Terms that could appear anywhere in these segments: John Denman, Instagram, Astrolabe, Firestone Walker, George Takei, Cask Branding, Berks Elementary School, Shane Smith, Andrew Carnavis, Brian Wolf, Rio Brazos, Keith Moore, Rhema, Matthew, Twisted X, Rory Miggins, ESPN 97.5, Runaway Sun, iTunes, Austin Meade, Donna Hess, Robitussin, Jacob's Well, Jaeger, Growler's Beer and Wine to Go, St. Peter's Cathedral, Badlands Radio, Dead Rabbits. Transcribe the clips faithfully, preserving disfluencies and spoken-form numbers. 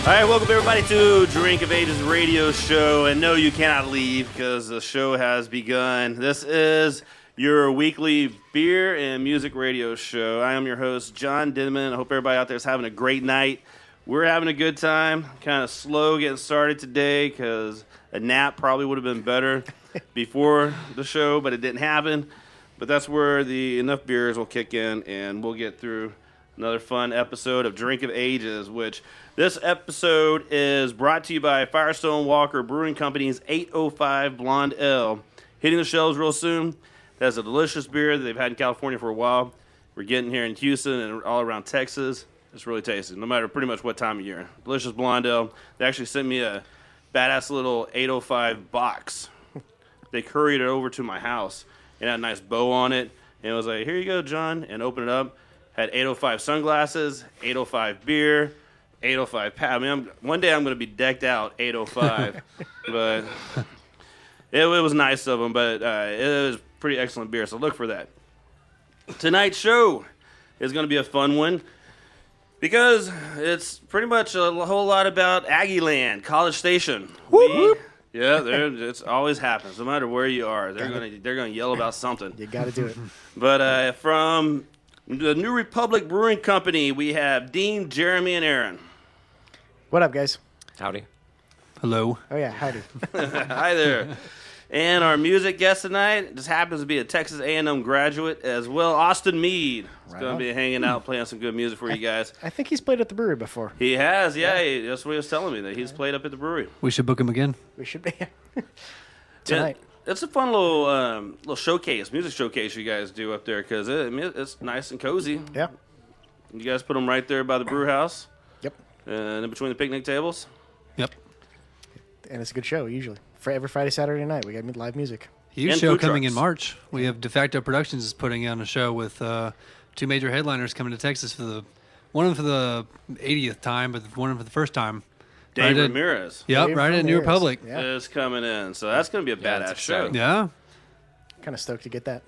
All right, welcome everybody to Drink of Ages radio show. And no, you cannot leave because the show has begun. This is your weekly beer and music radio show. I am your host, John Denman. I hope everybody out there is having a great night. We're having a good time. Kind of slow getting started today because a nap probably would have been better before the show, but it didn't happen. But that's where the enough beers will kick in, and we'll get through another fun episode of Drink of Ages, which this episode is brought to you by Firestone Walker Brewing Company's eight oh five Blonde Ale. Hitting the shelves real soon. That's a delicious beer that they've had in California for a while. We're getting here in Houston and all around Texas. It's really tasty, no matter pretty much what time of year. Delicious Blonde Ale. They actually sent me a badass little eight oh five box. They couriered it over to my house. It had a nice bow on it. And it was like, here you go, John. And open it up. Had eight oh five sunglasses, eight oh five beer, eight oh five pa- I mean, I'm, one day I'm going to be decked out eight oh five. But it, it was nice of them, but uh, it was pretty excellent beer, so look for that. Tonight's show is going to be a fun one because it's pretty much a whole lot about Aggieland, College Station. Whoop, we, whoop. Yeah, it always happens. No matter where you are, they're going to they're going to yell about something. You got to do it. But uh, from the New Republic Brewing Company, we have Dean, Jeremy, and Aaron. What up, guys? Howdy. Hello. Oh, yeah, howdy. Hi there. And our music guest tonight just happens to be a Texas A and M graduate as well, Austin Meade. He's right going to be hanging out, playing some good music for I, you guys. I think he's played at the brewery before. He has, yeah. yeah. He, that's what he was telling me, that he's played up at the brewery. We should book him again. We should be. Tonight. Yeah. It's a fun little um, little showcase, music showcase you guys do up there because it, I mean, it's nice and cozy. Yeah. You guys put them right there by the brew house. Yep. And in between the picnic tables. Yep. And it's a good show usually. For every Friday, Saturday night, we got live music. Huge show coming in March. We have DeFacto Productions is putting on a show with uh, two major headliners coming to Texas for the one of them for the eightieth time, but one of them for the first time. Dave right Ramirez. At, yep, Dave right Ramirez. At New Republic. Yeah. Is coming in, so that's going to be a yeah, badass show. Yeah. Kind of stoked to get that.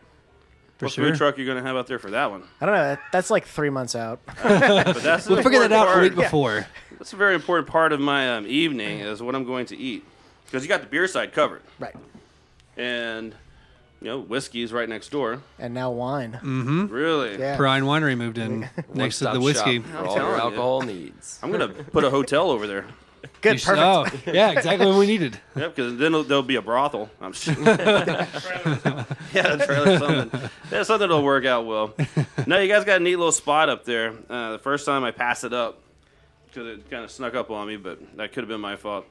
For what sure. food truck are you going to have out there for that one? I don't know. That, that's like three months out. Right, but that's we'll figure that out part. The week before. Yeah. That's a very important part of my um, evening is what I'm going to eat. Because you got the beer side covered. Right. And, you know, whiskey's right next door. And now wine. Mm-hmm. Really? Yeah. Perrine Winery moved in next to the whiskey. For all your alcohol needs. I'm going to put a hotel over there. Good, you perfect. Should, oh, yeah, exactly what we needed. Yep, because then there'll be a brothel. I'm sure. yeah, a trailer something. Yeah, something that'll work out well. No, you guys got a neat little spot up there. Uh, the first time I passed it up because it kind of snuck up on me, but that could have been my fault.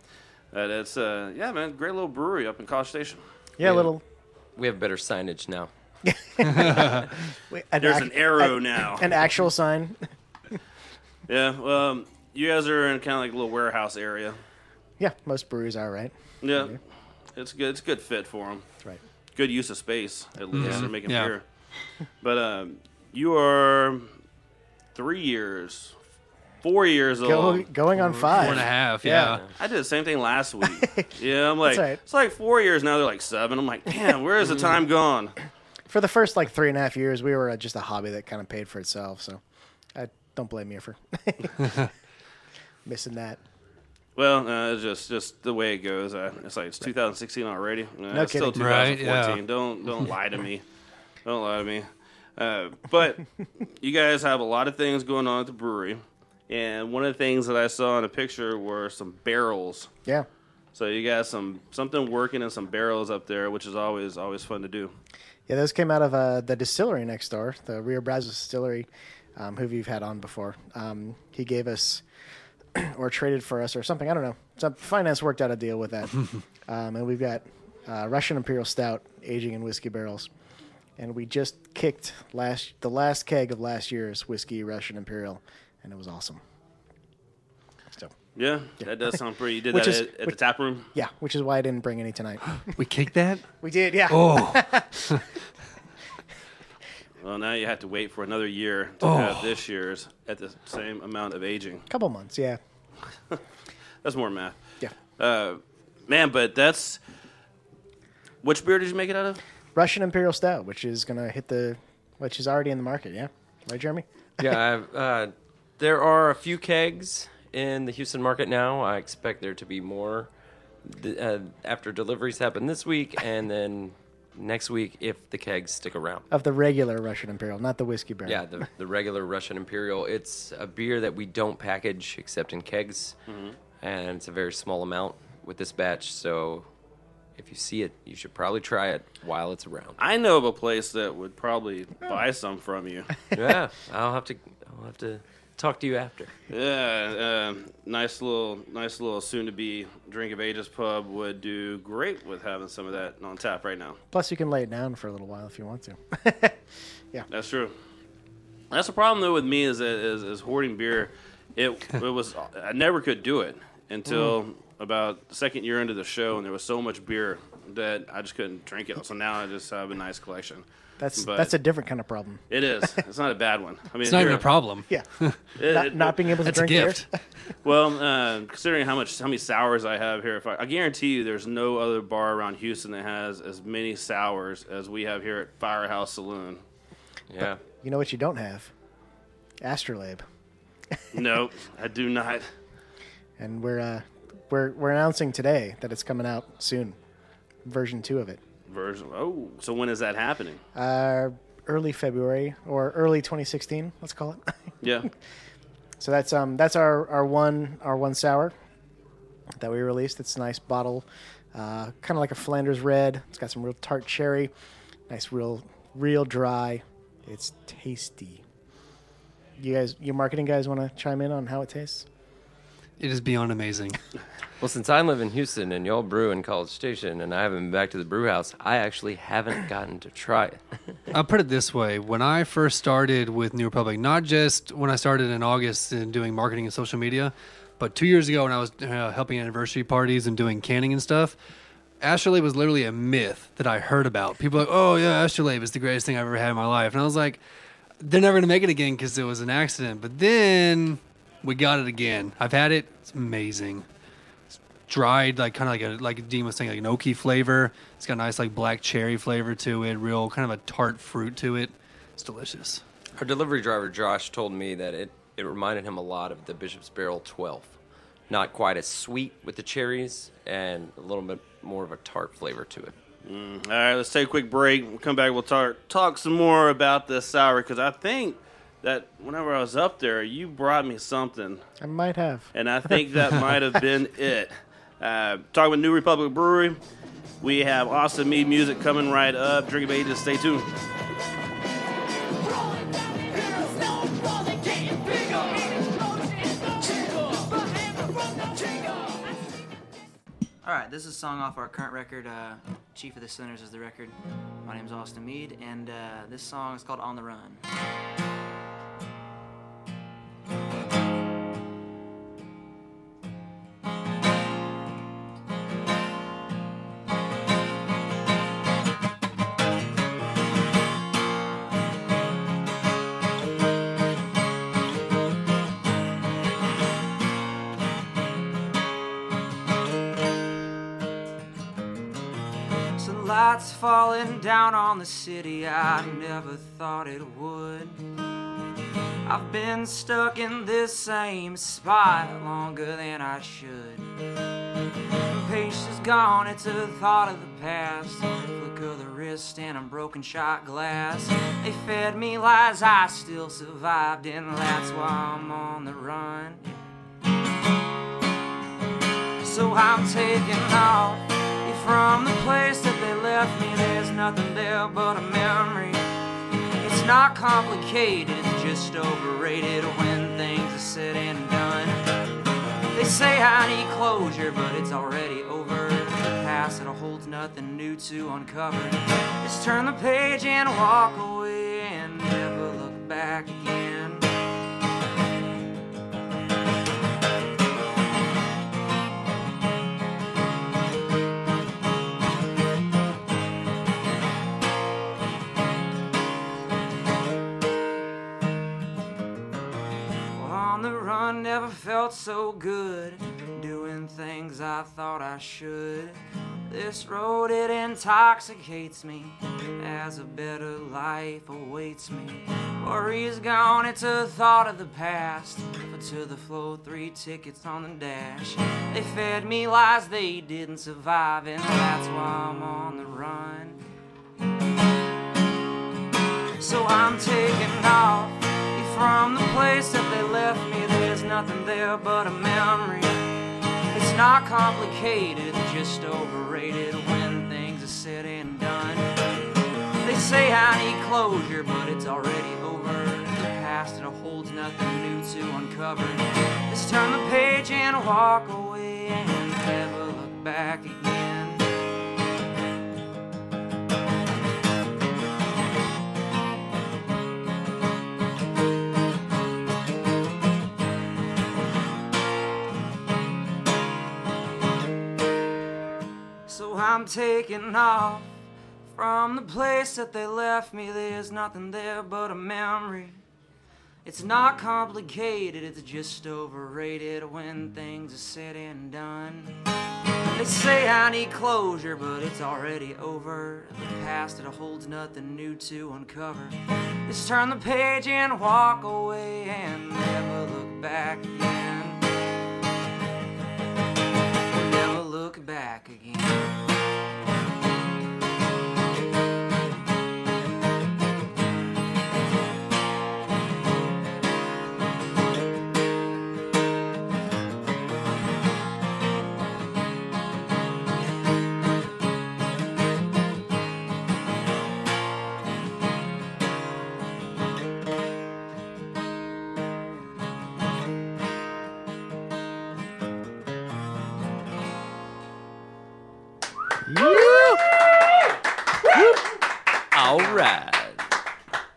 But it's, uh, yeah, man, great little brewery up in College Station. Yeah, yeah. Little. We have better signage now. Wait, an There's ac- an arrow a- now. An actual sign. yeah, well. Um, You guys are in kind of like a little warehouse area. Yeah, most breweries are, right? Yeah. Right, it's good. It's a good fit for them. That's right. Good use of space, at least. Yeah. They're making yeah. beer. But um, you are three years, four years Go, old. Going on five. Four and a half, yeah. yeah. I did the same thing last week. yeah, I'm like, right. It's like four years now. They're like seven. I'm like, damn, where is the time gone? For the first like three and a half years, we were just a hobby that kind of paid for itself. So I don't blame you for missing that. Well, uh, it's just just the way it goes. Uh, it's like it's two thousand sixteen already. Uh, no it's kidding. Still twenty fourteen. Right, yeah. Don't don't lie to me. Don't lie to me. Uh, but you guys have a lot of things going on at the brewery, and one of the things that I saw in a picture were some barrels. Yeah. So you got some something working in some barrels up there, which is always always fun to do. Yeah, those came out of uh, the distillery next door, the Rio Brazos distillery, um, who we've had on before. Um, he gave us. Or traded for us or something. I don't know. Some finance worked out a deal with that. um, and we've got uh, Russian Imperial Stout aging in whiskey barrels. And we just kicked last the last keg of last year's whiskey Russian Imperial, and it was awesome. So yeah, yeah. that does sound pretty. You did that is, at, at which, the tap room? Yeah, which is why I didn't bring any tonight. We kicked that? We did, yeah. Oh. Well, now you have to wait for another year to oh. have this year's at the same amount of aging. Couple months, yeah. That's more math. Yeah. Uh, man, but that's... Which beer did you make it out of? Russian Imperial Stout, which is going to hit the... Which is already in the market, yeah? Right, Jeremy? yeah, I've, uh, there are a few kegs in the Houston market now. I expect there to be more th- uh, after deliveries happen this week and then... next week if the kegs stick around. Of the regular Russian Imperial, not the whiskey barrel. Yeah, the, the regular Russian Imperial. It's a beer that we don't package except in kegs, mm-hmm. and it's a very small amount with this batch, so if you see it, you should probably try it while it's around. I know of a place that would probably oh. buy some from you. Yeah, I'll have to I'll have to talk to you after. Yeah, uh, nice little nice little soon-to-be Drink of Ages pub would do great with having some of that on tap right now. Plus, you can lay it down for a little while if you want to. Yeah, that's true. That's the problem, though, with me is is, is hoarding beer. It it was I never could do it until mm. about the second year into the show, and there was so much beer that I just couldn't drink it. So now I just have a nice collection. That's but that's a different kind of problem. It is. It's not a bad one. I mean, it's not even a problem. Yeah, it, not, it, not being able to drink beer. That's a gift. Well, uh, considering how much how many sours I have here, if I, I guarantee you, there's no other bar around Houston that has as many sours as we have here at Firehouse Saloon. Yeah. But you know what you don't have? Astrolabe. No, I do not. And we're uh, we're we're announcing today that it's coming out soon, version two of it. Version. Oh, so when is that happening? Uh, early February or early twenty sixteen, let's call it. Yeah. So that's um that's our, our one our one sour that we released. It's a nice bottle, uh, kind of like a Flanders red. It's got some real tart cherry, nice real real dry. It's tasty. You guys, you marketing guys, want to chime in on how it tastes? It is beyond amazing. Well, since I live in Houston and y'all brew in College Station and I haven't been back to the brew house, I actually haven't gotten to try it. I'll put it this way. When I first started with New Republic, not just when I started in August and doing marketing and social media, but two years ago when I was uh, helping anniversary parties and doing canning and stuff, Astrolabe was literally a myth that I heard about. People were like, oh, yeah, Astrolabe is the greatest thing I've ever had in my life. And I was like, they're never going to make it again because it was an accident. But then... we got it again. I've had it. It's amazing. It's dried, like kind of like a like Dean was saying, like an oaky flavor. It's got a nice like black cherry flavor to it. Real kind of a tart fruit to it. It's delicious. Our delivery driver Josh told me that it, it reminded him a lot of the Bishop's Barrel twelve. Not quite as sweet with the cherries and a little bit more of a tart flavor to it. Mm. All right, let's take a quick break. We'll come back. We'll talk talk some more about this sour because I think. That whenever I was up there, you brought me something. I might have. And I think that might have been it. Uh, talking with New Republic Brewery. We have Austin Meade music coming right up. Drink of Ages. Stay tuned. All right, this is a song off our current record. Uh, Chief of the Sinners is the record. My name is Austin Meade, and uh, this song is called On the Run. Sunlight's falling down on the city, I never thought it would. I've been stuck in this same spot longer than I should. The pace is gone, it's a thought of the past. Flick of the wrist and a broken shot glass. They fed me lies, I still survived, and that's why I'm on the run. So I'm taking off from the place that they left me. There's nothing there but a memory. It's not complicated, just overrated when things are said and done. They say I need closure, but it's already over. The past that holds nothing new to uncover. Just turn the page and walk away and never look back again. On the run never felt so good, doing things I thought I should. This road, it intoxicates me, as a better life awaits me. Worry's gone, it's a thought of the past, but to the flow, three tickets on the dash. They fed me lies they didn't survive, and that's why I'm on the run. So I'm taking off from the place that they left me. There's nothing there but a memory. It's not complicated, just overrated when things are said and done. They say I need closure, but it's already over. The past, it holds nothing new to uncover. Just turn the page and walk away and never look back again. So I'm taking off from the place that they left me. There's nothing there but a memory. It's not complicated, it's just overrated when things are said and done. They say I need closure, but it's already over. The past, it holds nothing new to uncover. Just turn the page and walk away and never look back again. Never look back again.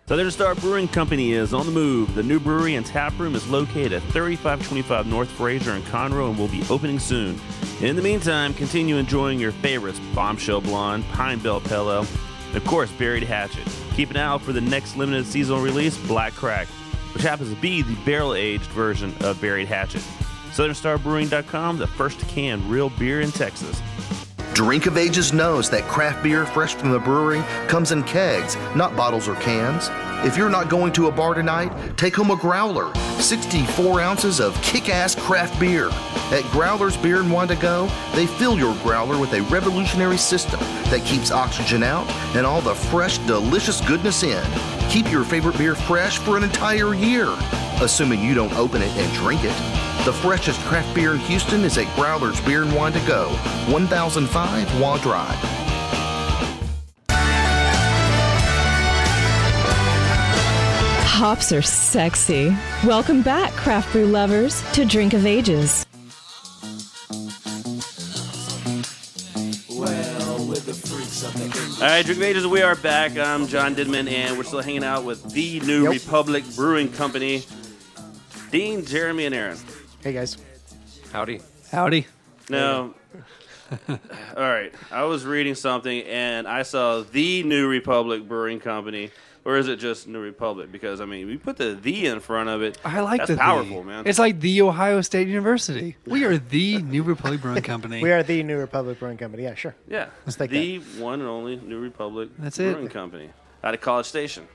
Southern Star Brewing Company is on the move. The new brewery and tap room is located at thirty-five twenty-five North Fraser in Conroe and will be opening soon. In the meantime, continue enjoying your favorites, Bombshell Blonde, Pine Belt Pale Ale, and of course, Buried Hatchet. Keep an eye out for the next limited seasonal release, Black Crack, which happens to be the barrel-aged version of Buried Hatchet. Southern Star Brewing dot com, the first to can real beer in Texas. Drink of Ages knows that craft beer fresh from the brewery comes in kegs, not bottles or cans. If you're not going to a bar tonight, take home a growler, sixty-four ounces of kick-ass craft beer. At Growler's Beer and Wine to Go, they fill your growler with a revolutionary system that keeps oxygen out and all the fresh, delicious goodness in. Keep your favorite beer fresh for an entire year, assuming you don't open it and drink it. The freshest craft beer in Houston is at Growler's Beer and Wine to Go, one thousand five Wall Drive. Hops are sexy. Welcome back, craft brew lovers, to Drink of Ages. All right, Drink of Ages, we are back. I'm John Didman, and we're still hanging out with the New yep. Republic Brewing Company. Dean, Jeremy, and Aaron. Hey, guys. Howdy. Howdy. Now, all right, I was reading something, and I saw the New Republic Brewing Company. Or is it just New Republic? Because, I mean, we put the the in front of it. I like that's the powerful, the. Man. It's like the Ohio State University. We are the New Republic Brewing Company. We are the New Republic Brewing Company. Yeah, sure. Yeah. Let's take the that. One and only New Republic that's Brewing it. Company out of College Station.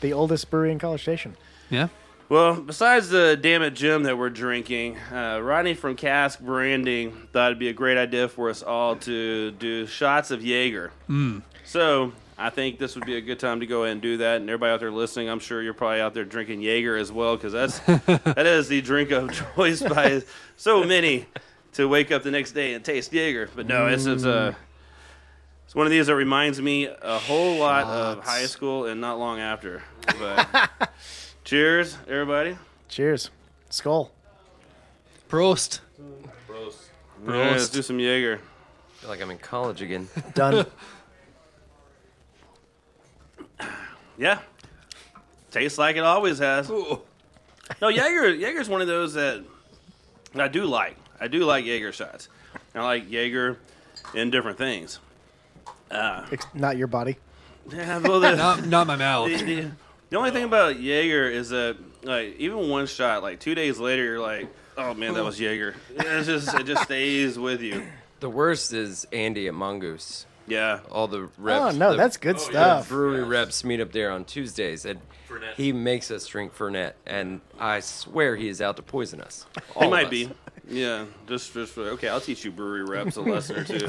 The oldest brewery in College Station. Yeah. Well, besides the Damn It Jim that we're drinking, uh, Rodney from Cask Branding thought it'd be a great idea for us all to do shots of Jaeger. Mm. So I think this would be a good time to go ahead and do that. And everybody out there listening, I'm sure you're probably out there drinking Jaeger as well, because that's that is the drink of choice by so many to wake up the next day and taste Jaeger. But no, mm. it's it's a it's one of these that reminds me a whole lot Shots. Of high school and not long after. But. Cheers, everybody. Cheers. Skol. Prost. Prost. Prost. Yeah, let's do some Jaeger. I feel like I'm in college again. Done. Yeah. Tastes like it always has. Ooh. No, Jaeger Jaeger's one of those that I do like. I do like Jaeger shots. I like Jaeger in different things. Uh, it's not your body. Yeah, well, the, not, not my mouth. The, the, The only thing about Jaeger is that like even one shot, like two days later, you're like, oh man, that was Jaeger. It's just it just stays with you. The worst is Andy at Mongoose. Yeah, all the reps. Oh no, the, that's good oh, stuff. The brewery yeah. reps meet up there on Tuesdays, and Fernet. He makes us drink Fernet, and I swear he is out to poison us. All he might us. be. Yeah, just just okay. I'll teach you brewery reps a lesson or two.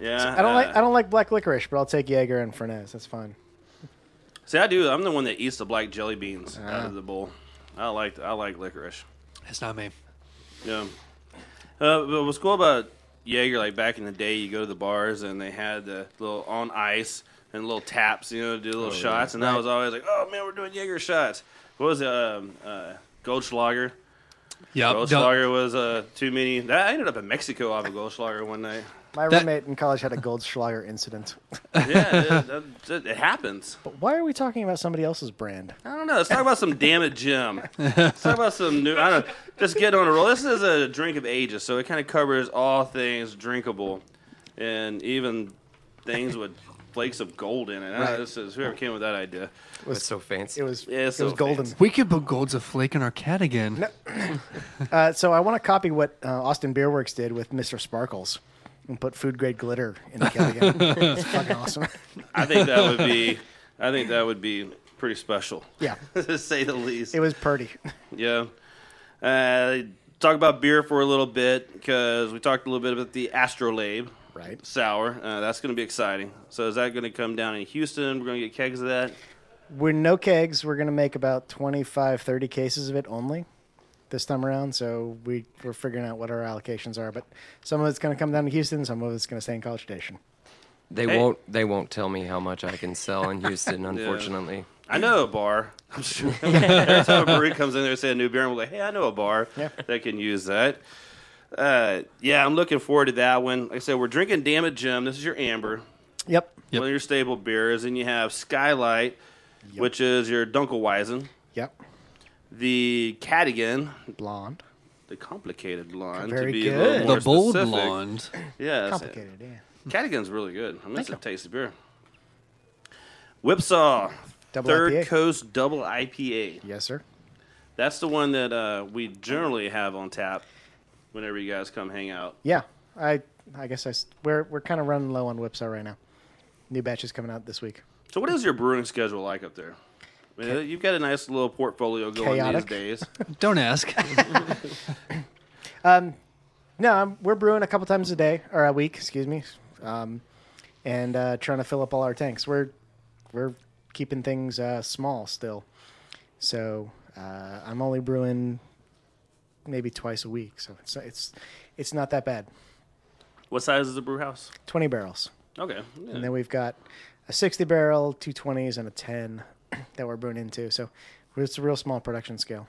yeah, I don't uh, like I don't like black licorice, but I'll take Jaeger and Fernet. That's fine. See, I do. I'm the one that eats the black jelly beans uh. out of the bowl. I like I like licorice. That's not me. Yeah, uh, but what's cool about Jaeger, like back in the day, you go to the bars and they had the little on ice and little taps, you know, do little oh, shots. Yeah. And right. I was always like, oh man, we're doing Jaeger shots. What was it? Um, uh, Goldschlager. Yeah. Goldschlager was uh, too many. That, I ended up in Mexico off of Goldschlager one night. My that... roommate in college had a Goldschlager incident. yeah, it, it, it happens. But why are we talking about somebody else's brand? I don't know. Let's talk about some damn it, Jim. Let's talk about some new. I don't know. Just get on a roll. This is a drink of ages, so it kind of covers all things drinkable, and even things with flakes of gold in it. Right. I, this is whoever came with that idea. It was it's so fancy. It was. Yeah, it's it so was golden. Fancy. We could put golds of flake in our cat again. No. uh, so I want to copy what uh, Austin Beerworks did with Mister Sparkles. And put food grade glitter in the Kelly. It's fucking awesome. I think that would be, I think that would be pretty special. Yeah, to say the least. It was pretty. Yeah. Uh, talk about beer for a little bit because we talked a little bit about the Astrolabe, right? Sour. Uh, that's going to be exciting. So is that going to come down in Houston? We're going to get kegs of that. We're no kegs. We're going to make about twenty-five, thirty cases of it only. This time around, so we, we're figuring out what our allocations are. But some of it's going to come down to Houston, some of it's going to stay in College Station. They hey. won't. They won't tell me how much I can sell in Houston, unfortunately. Yeah. I know a bar. I'm sure. Every time a brewery comes in there and says a new beer, I'm like, hey, I know a bar yeah. that can use that. Uh, yeah, I'm looking forward to that one. Like I said, we're drinking Damn It Jim. This is your amber. Yep. yep. One of your staple beers, and you have Skylight, yep. which is your Dunkelweizen. Yep. The Cadigan blonde, the complicated blonde. Very to be good. A little more the bold specific. Blonde. Yeah, complicated. It. Yeah, Cadigan's really good. I mean, it's a tasty beer. Whipsaw, double Third I P A. Coast Double I P A. Yes, sir. That's the one that uh, we generally have on tap whenever you guys come hang out. Yeah, I, I guess I we're we're kind of running low on Whipsaw right now. New batch is coming out this week. So, what is your brewing schedule like up there? You've got a nice little portfolio going Chaotic. These days. Don't ask. um, no, I'm, we're brewing a couple times a day or a week, excuse me, um, and uh, trying to fill up all our tanks. We're we're keeping things uh, small still, so uh, I'm only brewing maybe twice a week, so it's it's it's not that bad. What size is the brew house? Twenty barrels. Okay, yeah. And then we've got a sixty barrel, two twenties, and a ten. That we're brewing into, so it's a real small production scale.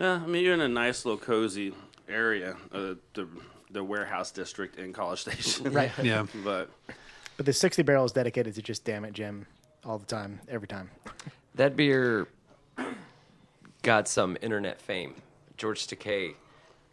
Yeah, I mean you're in a nice little cozy area, uh, the the warehouse district in College Station, right? Yeah, but but the sixty barrel is dedicated to just Damn It Jim all the time, every time. That beer got some internet fame. George Takei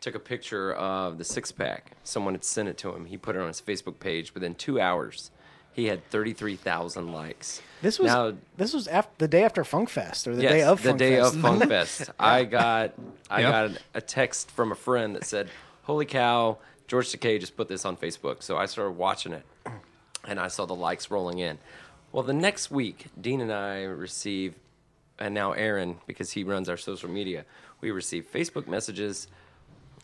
took a picture of the six pack. Someone had sent it to him. He put it on his Facebook page within two hours. He had thirty-three thousand likes. This was now, this was after, the day after Funk Fest, or the yes, day of the Funk day Fest. of Funk Fest. I got I yep. got a text from a friend that said, "Holy cow, George Takei just put this on Facebook." So I started watching it, and I saw the likes rolling in. Well, the next week, Dean and I received, and now Aaron, because he runs our social media, we received Facebook messages.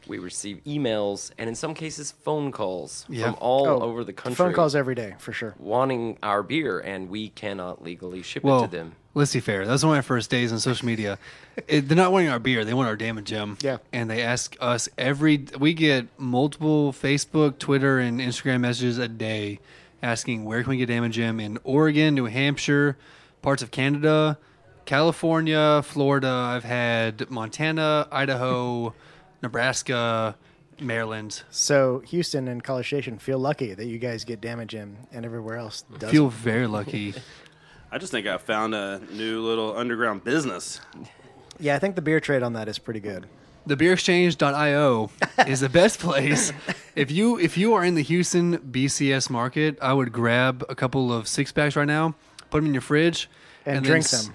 We receive emails and, in some cases, phone calls yeah. from all oh, over the country. Phone calls every day, for sure. Wanting our beer, and we cannot legally ship well, it to them. Let's be fair. That was one of my first days on social media. it, they're not wanting our beer. They want our Damn It Jim. Yeah. And they ask us every... We get multiple Facebook, Twitter, and Instagram messages a day asking, where can we get Damn It Jim in Oregon, New Hampshire, parts of Canada, California, Florida. I've had Montana, Idaho... Nebraska, Maryland. So Houston and College Station feel lucky that you guys get Damn It Jim, and everywhere else doesn't. Feel very lucky. I just think I found a new little underground business. Yeah, I think the beer trade on that is pretty good. The beer exchange dot io is the best place. If you if you are in the Houston B C S market, I would grab a couple of six packs right now, put them in your fridge, and, and drink then, them.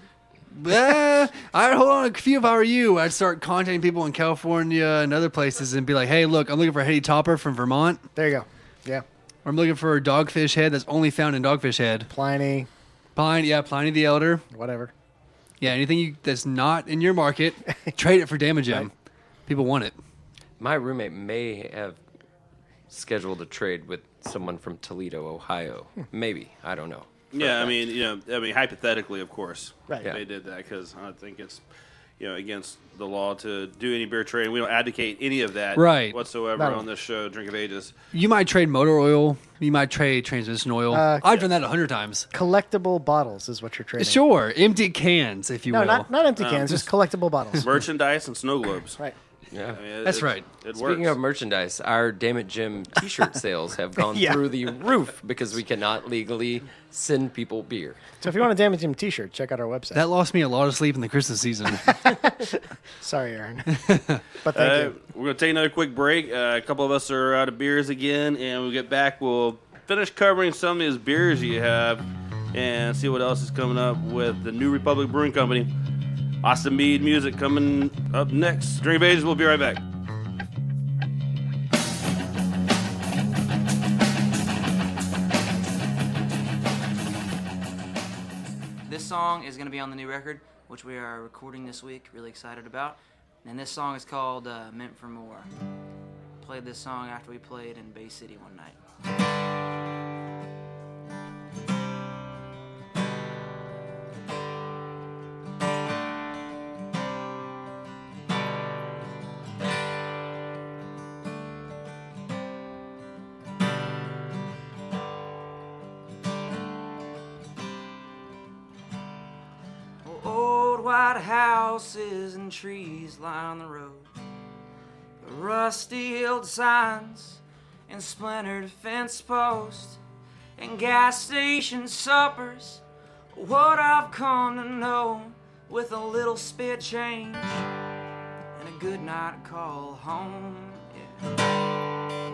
uh, I hold on a few if I were you. I'd start contacting people in California and other places and be like, hey, look, I'm looking for a heady topper from Vermont. There you go. Yeah. Or I'm looking for a dogfish head that's only found in Dogfish Head. Pliny. Pliny, yeah, Pliny the Elder. Whatever. Yeah, anything you, that's not in your market, trade it for Damagem. Right. People want it. My roommate may have scheduled a trade with someone from Toledo, Ohio. Maybe. I don't know. Yeah, I mean, you know, I mean, hypothetically, of course, right? Yeah. They did that because I think it's, you know, against the law to do any beer trading. We don't advocate any of that, right, whatsoever no. on this show, Drink of Ages. You might trade motor oil. You might trade transmission oil. Uh, I've yeah. done that a hundred times. Collectible bottles is what you're trading. Sure, empty cans, if you no, will. No, not not empty um, cans, just collectible bottles. Merchandise and snow globes. Right. Yeah, I mean, it, that's it, right. It Speaking works. Of merchandise, our Damn It Jim T-shirt sales have gone yeah. through the roof because we cannot legally send people beer. So if you want a Damn It Jim T-shirt, check out our website. That lost me a lot of sleep in the Christmas season. Sorry, Aaron, but thank uh, you. We're gonna take another quick break. Uh, a couple of us are out of beers again, and when we get back, we'll finish covering some of these beers you have, and see what else is coming up with the New Republic Brewing Company. Austin Meade music coming up next. Drink of Ages, we'll be right back. This song is going to be on the new record, which we are recording this week, really excited about. And this song is called uh, Meant for More. Played this song after we played in Bay City one night. Houses and trees lie on the road, the rusty old signs and splintered fence posts and gas station suppers, what I've come to know with a little spit change and a good night call home. Yeah.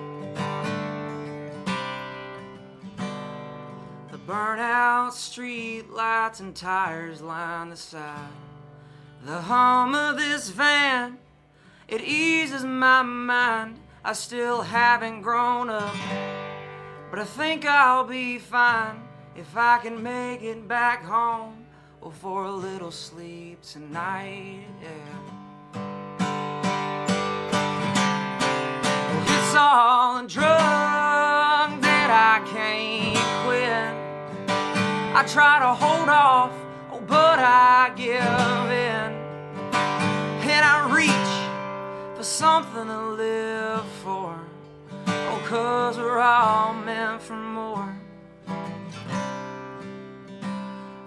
The burnt-out street lights and tires line the side. The hum of this van, it eases my mind. I still haven't grown up, but I think I'll be fine if I can make it back home or for a little sleep tonight, yeah. It's all a drug that I can't quit. I try to hold off, but I give in, and I reach for something to live for. Oh, 'cause we're all meant for more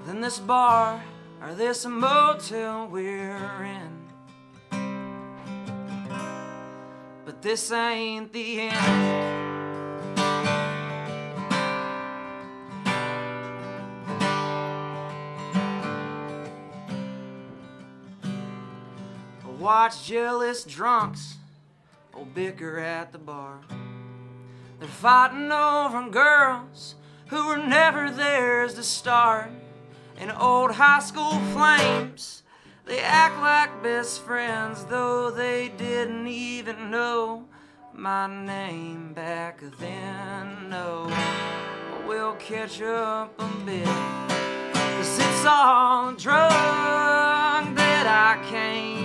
than this bar or this motel we're in. But this ain't the end. Watch jealous drunks, oh, bicker at the bar. They're fighting over girls who were never theirs to start. And old high school flames, they act like best friends, though they didn't even know my name back then. No, but we'll catch up a bit, 'cause it's all a drug that I can't.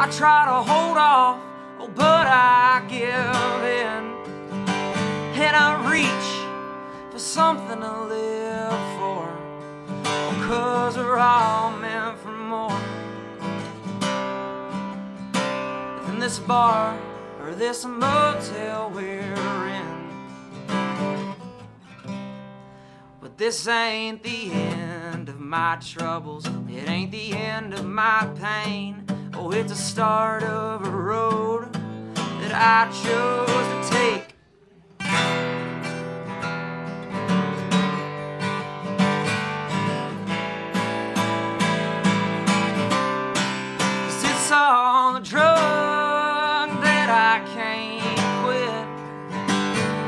I try to hold off, oh, but I give in, and I reach for something to live for, oh, 'cause we're all meant for more than this bar or this motel we're in. But this ain't the end of my troubles, it ain't the end of my pain. Oh, it's the start of a road that I chose to take. Cause it's all a drug that I can't quit.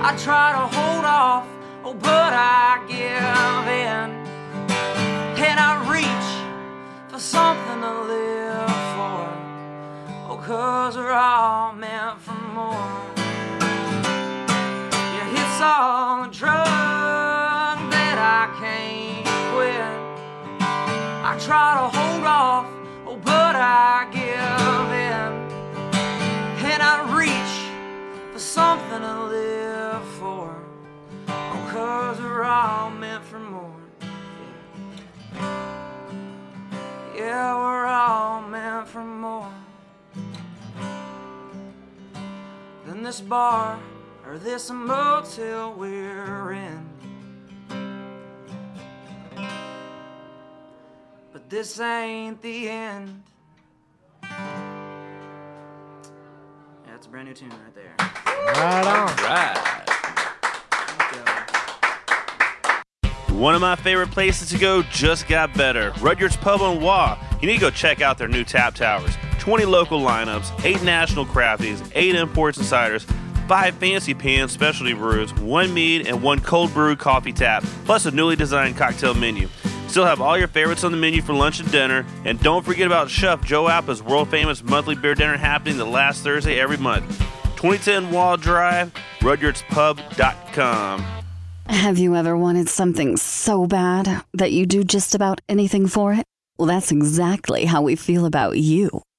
I try to hold off, oh, but I give in. And I reach for something to live for. Oh, 'cause we're all meant for more. Yeah, it's all a drug that I can't quit. I try to hold off, oh, but I give in. And I reach for something to live for. Oh, 'cause we're all meant for more. Yeah, we're all meant for more than this bar or this motel we're in. But this ain't the end. Yeah, that's a brand new tune right there. Right on. Right. One of my favorite places to go just got better. Rudyard's Pub on Waugh. You need to go check out their new tap towers. twenty local lineups, eight national crafties, eight imports and ciders, five fancy pan specialty brews, one mead, and one cold brew coffee tap, plus a newly designed cocktail menu. Still have all your favorites on the menu for lunch and dinner. And don't forget about Chef Joe Appa's world-famous monthly beer dinner happening the last Thursday every month. twenty ten Waugh Drive, rudyards pub dot com. Have you ever wanted something so bad that you do just about anything for it? Well, that's exactly how we feel about you.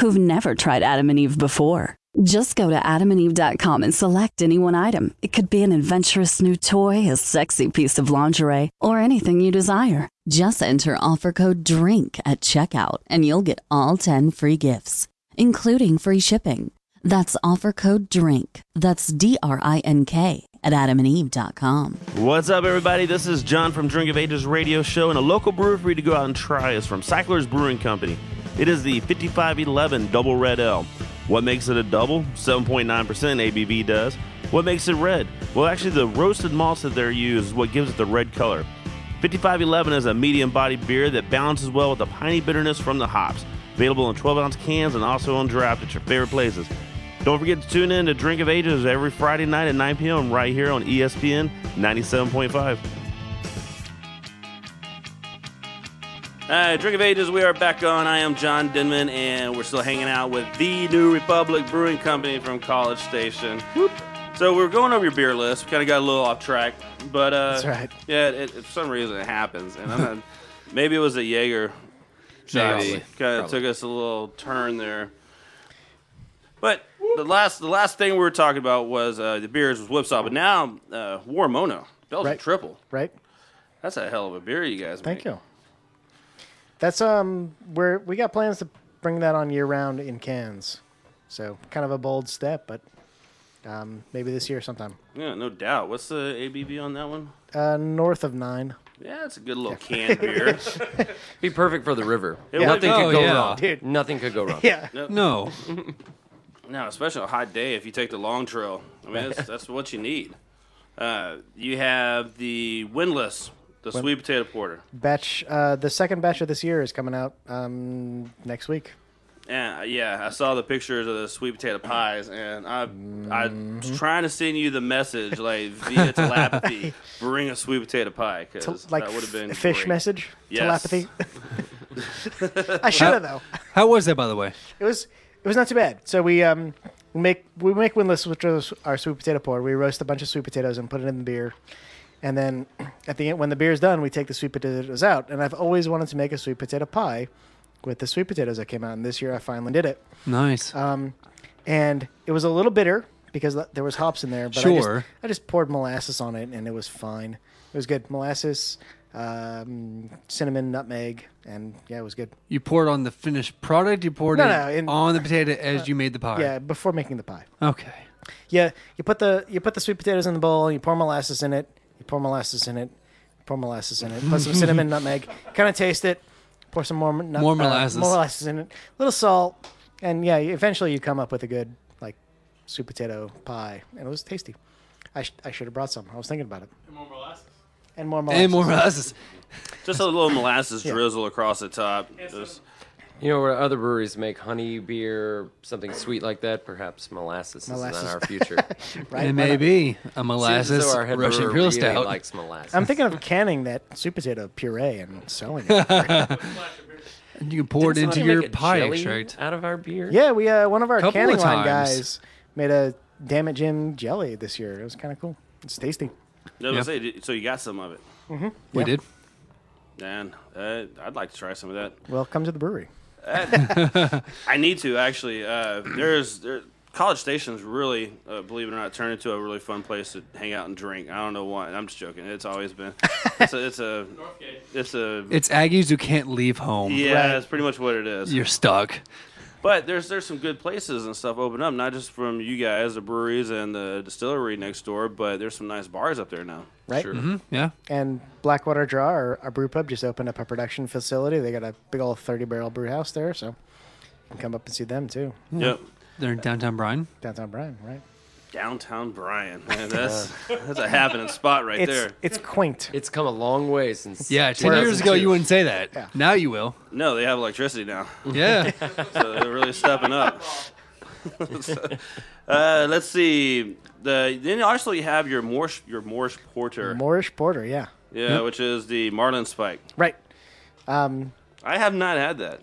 who've never tried Adam and Eve before. Just go to adam and eve dot com and select any one item. It could be an adventurous new toy, a sexy piece of lingerie, or anything you desire. Just enter offer code DRINK at checkout, and you'll get all ten free gifts, including free shipping. That's offer code DRINK. That's D R I N K at adam and eve dot com. What's up, everybody? This is John from Drink of Ages Radio Show, and a local brew for you to go out and try is from Cyclers Brewing Company. It is the fifty-five eleven Double Red Ale. What makes it a double? seven point nine percent A B V does. What makes it red? Well, actually, the roasted malts that they're used is what gives it the red color. fifty-five eleven is a medium-bodied beer that balances well with the piney bitterness from the hops. Available in twelve-ounce cans and also on draft at your favorite places. Don't forget to tune in to Drink of Ages every Friday night at nine p.m. right here on E S P N ninety-seven point five. All right, Drink of Ages, we are back on. I am John Denman, and we're still hanging out with the New Republic Brewing Company from College Station. Whoop. So we were going over your beer list. We kind of got a little off track, but uh, that's right. Yeah, it, it, for some reason it happens, and I'm not, maybe it was a Jaeger. Maybe kind of took us a little turn there. But the last the last thing we were talking about was uh, the beers was Whipsaw, but now uh, Warmono, Belgian right. Triple. Right. That's a hell of a beer you guys Thank make. Thank you. That's um where we got plans to bring that on year round in cans. So kind of a bold step, but um, maybe this year sometime. Yeah, no doubt. What's the A B V on that one? Uh, north of nine. Yeah, it's a good little canned beer. Be perfect for the river. It Nothing would, could oh, go yeah. wrong. Dude. Nothing could go wrong. Yeah. Nope. No. No, especially a hot day if you take the long trail. I mean, that's, that's what you need. Uh, you have the Windlass, the Win- sweet potato porter. Batch, uh, the second batch of this year is coming out um, next week. Yeah, yeah, I saw the pictures of the sweet potato pies, and I, mm-hmm. I was trying to send you the message like via telepathy, bring a sweet potato pie, because Te- like that would have been fish great. Message. Yes. Telepathy. I should have though. How was that, by the way? It was. It was not too bad. So we um, make we make windlass, which is our sweet potato porter. We roast a bunch of sweet potatoes and put it in the beer, and then at the end, when the beer is done, we take the sweet potatoes out. And I've always wanted to make a sweet potato pie with the sweet potatoes that came out, and this year I finally did it. Nice. Um, and it was a little bitter because there was hops in there. But sure. I just, I just poured molasses on it, and it was fine. It was good. Molasses. Um, cinnamon, nutmeg, and yeah, it was good. You poured on the finished product? You poured no, it no, in, on the potato as uh, you made the pie? Yeah, before making the pie. Okay. Yeah, you put the you put the sweet potatoes in the bowl, you pour molasses in it, you pour molasses in it, you pour molasses in it, put some cinnamon, nutmeg, kind of taste it, Pour some more nut, more molasses, uh, more molasses in it, a little salt, and yeah, eventually you come up with a good like sweet potato pie, and it was tasty. I sh- I should have brought some. I was thinking about it. And more molasses. And more molasses. And more molasses. Just a little molasses yeah. drizzle across the top. Yeah, Just. You know, where other breweries make honey beer, something sweet like that, perhaps molasses, molasses. is in our future. Right? It may be a molasses so our head Russian brewer Imperial Stout. Really likes molasses. I'm thinking of canning that sweet potato puree and selling it. And you can pour Didn't it into your pie extract. Out of our beer? Yeah, we uh, one of our Couple canning of line guys made a Damn It Jim jelly this year. It was kind of cool. It's tasty. Yeah. I was gonna say, so you got some of it? Mm-hmm. We yeah. did. And uh, I'd like to try some of that. Well, come to the brewery. I need to actually. Uh, there's there, College Station's really, uh, believe it or not, turned into a really fun place to hang out and drink. I don't know why. I'm just joking. It's always been. It's a. It's a. It's, a, it's Aggies who can't leave home. Yeah, right? That's pretty much what it is. You're stuck. But there's there's some good places and stuff open up, not just from you guys, the breweries and the distillery next door, but there's some nice bars up there now. Right? Sure. Mm-hmm. Yeah. And Blackwater Draw, our, our brew pub, just opened up a production facility. They got a big old thirty-barrel brew house there, so you can come up and see them, too. Mm. Yep. They're in downtown Bryan? Downtown Bryan, right. Downtown Bryan. Man, that's that's a happening spot right it's, there. It's quaint. It's come a long way since. Yeah, ten years ago you wouldn't say that. Yeah. Now you will. No, they have electricity now. Yeah. So they're really stepping up. So, uh, let's see. The then also you have your Moorish your Moorish Porter. Moorish Porter, yeah. Yeah, mm-hmm. Which is the Marlin Spike. Right. Um, I have not had that.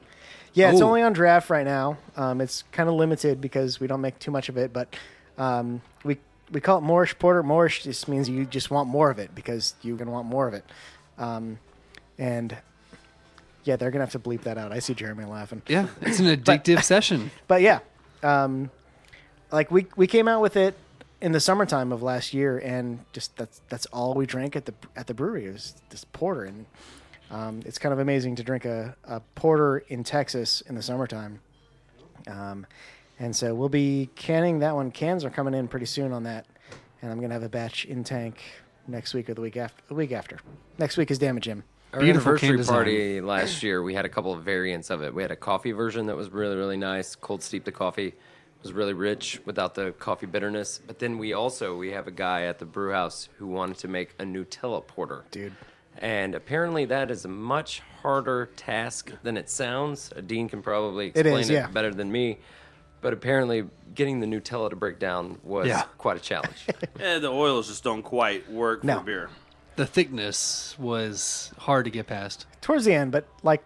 Yeah, Ooh. It's only on draft right now. Um, it's kind of limited because we don't make too much of it, but. Um, we we call it Moorish Porter. Moorish just means you just want more of it because you're going to want more of it. Um, and, yeah, they're going to have to bleep that out. I see Jeremy laughing. Yeah, it's an addictive but, session. But, yeah, um, like we, we came out with it in the summertime of last year, and just that's that's all we drank at the at the brewery. It was this porter. And um, it's kind of amazing to drink a, a porter in Texas in the summertime. Um And so we'll be canning that one. Cans are coming in pretty soon on that. And I'm going to have a batch in tank next week or the week after. The week after. Next week is Damage Gym. Our Beautiful anniversary party last year, we had a couple of variants of it. We had a coffee version that was really, really nice. Cold steeped the coffee. It was really rich without the coffee bitterness. But then we also, we have a guy at the brew house who wanted to make a Nutella porter. Dude. And apparently that is a much harder task than it sounds. Dean can probably explain it, is, it yeah. better than me. But apparently, getting the Nutella to break down was yeah. quite a challenge. Yeah, the oils just don't quite work no. for beer. The thickness was hard to get past. Towards the end, but like,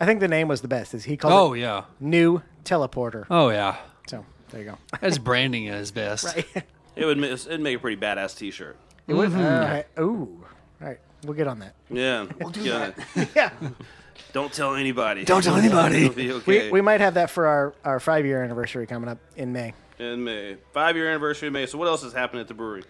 I think the name was the best. Is he called oh, it yeah. New Teleporter. Oh, yeah. So, there you go. That's branding at his best. Right. It would it'd make a pretty badass T-shirt. It would. Mm-hmm. Uh, right. Ooh. All right. We'll get on that. Yeah. We'll do yeah. that. Yeah. Don't tell anybody. Don't tell anybody. It'll be okay. We, we might have that for our, our five-year anniversary coming up in May. In May. Five-year anniversary in May. So what else is happening at the brewery?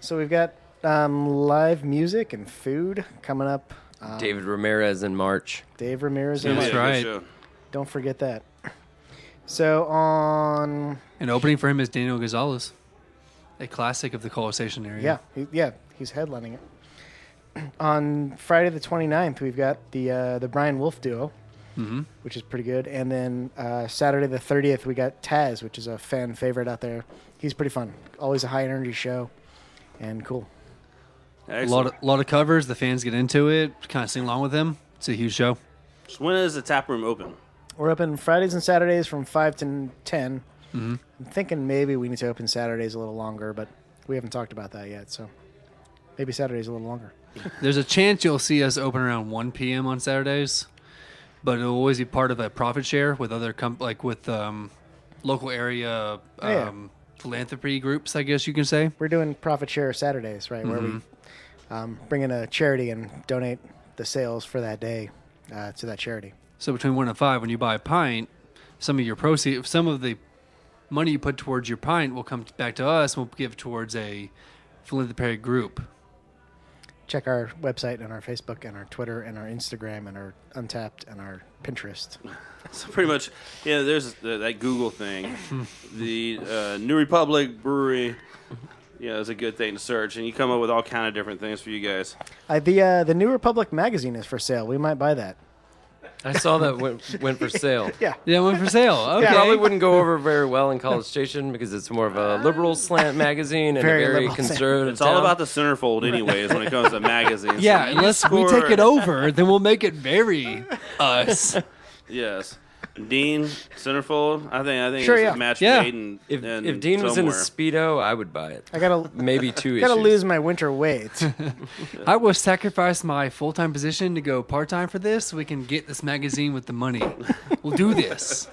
So we've got um, live music and food coming up. Um, David Ramirez in March. Dave Ramirez in March. That's right. Don't forget that. So on... And opening for him is Daniel Gonzalez, a classic of the College Station area. Yeah, he, yeah, he's headlining it. On Friday the twenty-ninth, we've got the uh, the Brian Wolf duo, mm-hmm. which is pretty good. And then uh, Saturday the thirtieth, we got Taz, which is a fan favorite out there. He's pretty fun. Always a high-energy show and cool. Excellent. A lot of, lot of covers. The fans get into it, kind of sing along with them. It's a huge show. So when is the tap room open? We're open Fridays and Saturdays from five to ten. Mm-hmm. I'm thinking maybe we need to open Saturdays a little longer, but we haven't talked about that yet, so maybe Saturdays a little longer. There's a chance you'll see us open around one p.m. on Saturdays, but it'll always be part of a profit share with other com- like with um, local area um, yeah. philanthropy groups, I guess you can say. We're doing profit share Saturdays, right, mm-hmm. where we um, bring in a charity and donate the sales for that day uh, to that charity. So between one and five, when you buy a pint, some of your proceeds, some of the money you put towards your pint will come back to us and we'll give towards a philanthropic group. Check our website and our Facebook and our Twitter and our Instagram and our Untapped and our Pinterest. So pretty much, yeah, there's the, that Google thing. The uh, New Republic Brewery, yeah, is a good thing to search, and you come up with all kind of different things for you guys. Uh, the uh, the New Republic magazine is for sale. We might buy that. I saw that went, went for sale. Yeah. Yeah, went for sale. Okay. Yeah. Probably wouldn't go over very well in College Station because it's more of a liberal slant magazine and very, a very conservative. It's town. All about the centerfold anyways when it comes to magazines. Yeah, so unless score... we take it over, then we'll make it very us. Yes. Dean, centerfold. I think I think sure, it's yeah. a match yeah. made. In, if, in if Dean somewhere. was in a Speedo, I would buy it. I gotta maybe two. I gotta issues. lose my winter weight. I will sacrifice my full time position to go part time for this. So we can get this magazine with the money. We'll do this.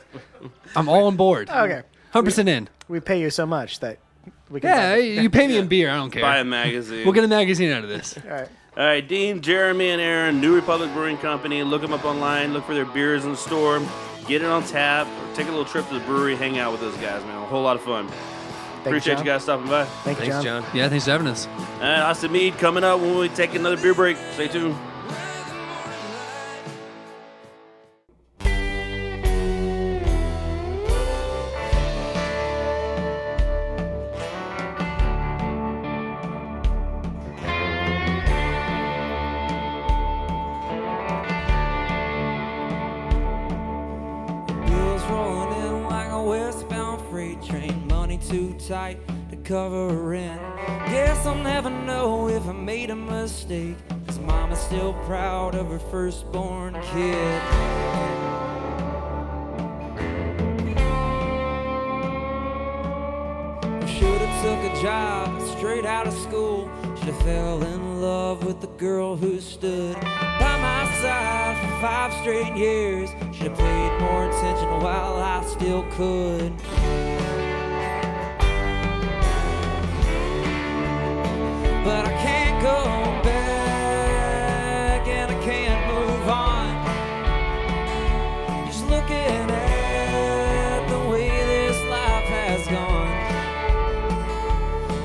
I'm all on board. Okay, one hundred percent in. We pay you so much that we can. Yeah, you pay me yeah. in beer. I don't care. Buy a magazine. We'll get a magazine out of this. All right. All right, Dean, Jeremy, and Aaron, New Republic Brewing Company. Look them up online. Look for their beers in the store. Get it on tap, or take a little trip to the brewery, hang out with those guys, man. A whole lot of fun. Thanks, Appreciate John. you guys stopping by. Thank you, thanks, John. John. Yeah, thanks for having us. And Austin Meade coming up when we take another beer break. Stay tuned. Tight to cover rent. Guess I'll never know if I made a mistake, 'cause mama's still proud of her firstborn kid. I should've took a job straight out of school. Should've fell in love with the girl who stood by my side for five straight years. Should've paid more attention while I still could. But I can't go back and I can't move on. Just looking at the way this life has gone.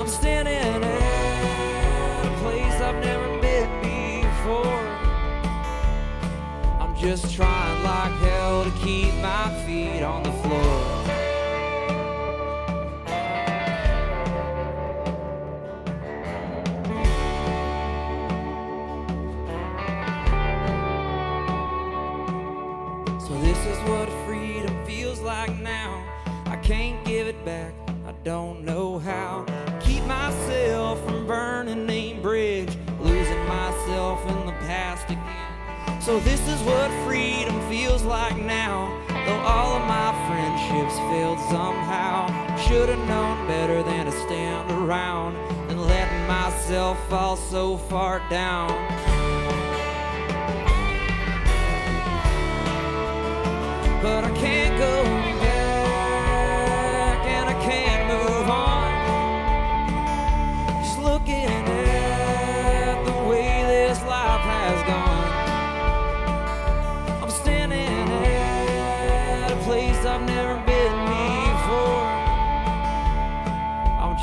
I'm standing at a place I've never been before. I'm just trying like hell to keep my feet on the floor. Back, I don't know how. Keep myself from burning a bridge, losing myself in the past again. So this is what freedom feels like now. Though all of my friendships failed somehow, should have known better than to stand around and letting myself fall so far down. But I can't go.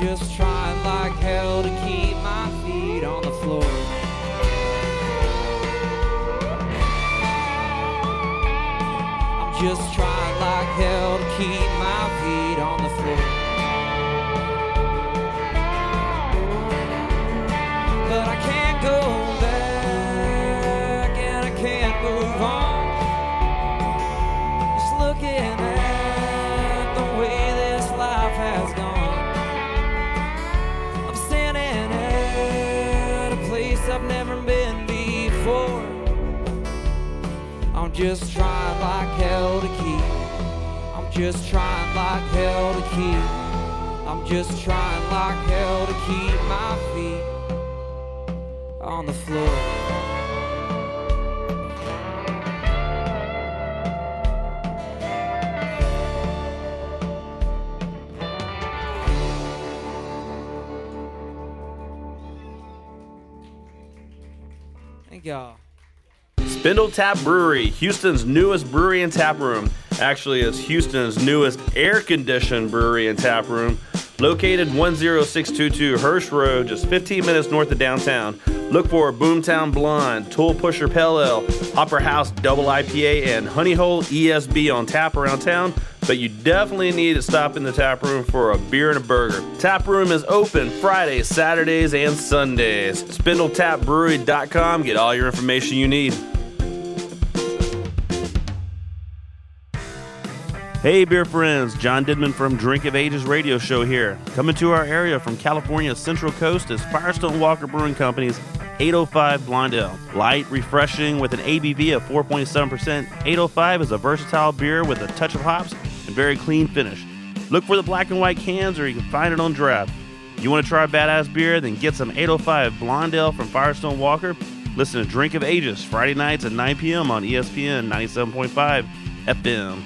Just trying like hell to keep my feet on the floor. I'm just trying like hell to keep my feet on the floor. But I can't go back and I can't move on. Just looking at the way this life has gone. I've never been before. I'm just trying like hell to keep. I'm just trying like hell to keep. I'm just trying like hell to keep my feet on the floor. Y'all. Spindle Tap Brewery, Houston's newest brewery and tap room. Actually, it's Houston's newest air-conditioned brewery and tap room. Located one oh six two two Hirsch Road, just fifteen minutes north of downtown. Look for Boomtown Blonde, Tool Pusher Pale Ale, Opera House Double I P A, and Honey Hole E S B on tap around town. But you definitely need to stop in the tap room for a beer and a burger. Tap room is open Fridays, Saturdays, and Sundays. Spindle Tap Brewery dot com. Get all your information you need. Hey, beer friends, John Didman from Drink of Ages Radio Show here. Coming to our area from California's Central Coast is Firestone Walker Brewing Company's eight oh five Blonde Ale. Light, refreshing, with an A B V of four point seven percent, eight oh five is a versatile beer with a touch of hops and very clean finish. Look for the black and white cans, or you can find it on draft. You want to try a badass beer? Then get some eight oh five Blonde Ale from Firestone Walker. Listen to Drink of Ages Friday nights at nine p.m. on E S P N ninety-seven point five F M.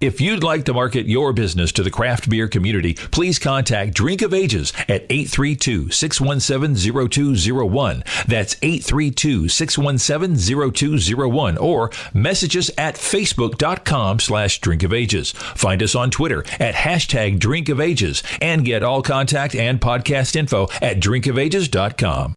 If you'd like to market your business to the craft beer community, please contact Drink of Ages at eight three two, six one seven, zero two zero one. That's eight three two, six one seven, zero two zero one. Or message us at facebook.com slash Drink of Ages. Find us on Twitter at hashtag Drink of Ages. And get all contact and podcast info at drink of ages dot com.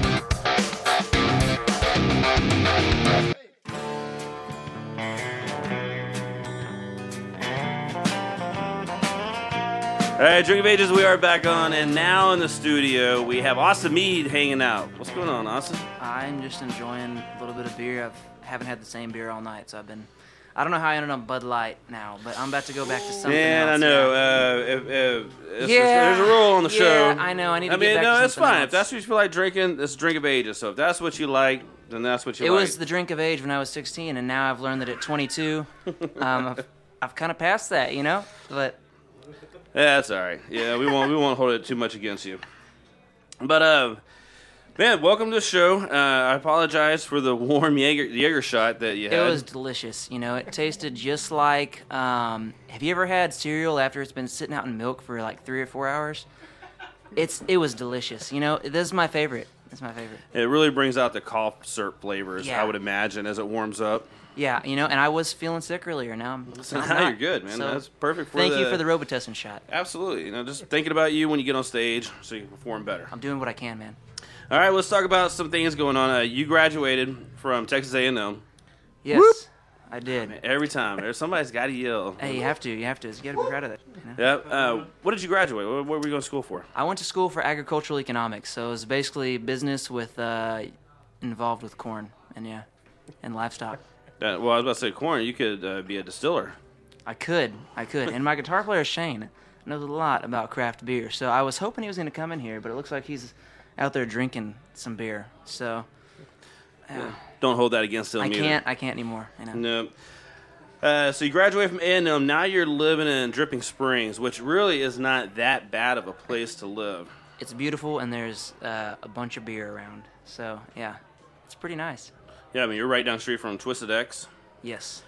All right, Drink of Ages, we are back on, and now in the studio, we have Austin Meade hanging out. What's going on, Austin? I'm just enjoying a little bit of beer. I haven't had the same beer all night, so I've been... I don't know how I ended on Bud Light now, but I'm about to go back to something Man, else. Man, I know. Uh, if, if, yeah, there's a rule on the show. Yeah, I know. I need to I get mean, back no, to something I mean, no, it's fine. Else. If that's what you feel like drinking, it's Drink of Ages. So if that's what you like, then that's what you it like. It was the Drink of Age when I was sixteen, and now I've learned that at twenty-two, um, I've, I've kind of passed that, you know? But... Yeah, that's all right. Yeah, we won't we won't hold it too much against you. But uh, man, welcome to the show. Uh, I apologize for the warm Jaeger, Jaeger shot that you had. It was delicious. You know, it tasted just like. Um, have you ever had cereal after it's been sitting out in milk for like three or four hours? It's it was delicious. You know, this is my favorite. It's my favorite. It really brings out the cough syrup flavors. Yeah. I would imagine as it warms up. Yeah, you know, and I was feeling sick earlier. Now I'm so now not. You're good, man. So that's perfect for thank the, you for the Robitussin shot. Absolutely. You know, just thinking about you when you get on stage so you can perform better. I'm doing what I can, man. All right, let's talk about some things going on. Uh, you graduated from Texas A and M. Yes, Whoop. I did. Man, every time. There's somebody's got to yell. Hey, you have to. You have to. You got to be proud of that. You know? Yep. Uh, what did you graduate? What, what were you going to school for? I went to school for agricultural economics. So it was basically business with uh, involved with corn and, yeah, and livestock. Uh, well, I was about to say, corn, you could uh, be a distiller. I could. I could. And my guitar player, Shane, knows a lot about craft beer. So I was hoping he was going to come in here, but it looks like he's out there drinking some beer. So, uh, yeah. Don't hold that against him I either. can't. I can't anymore. You know? No. Uh, so you graduated from A and M. Now you're living in Dripping Springs, which really is not that bad of a place to live. It's beautiful, and there's uh, a bunch of beer around. So, yeah, it's pretty nice. Yeah, I mean, you're right down the street from Twisted X. Yes.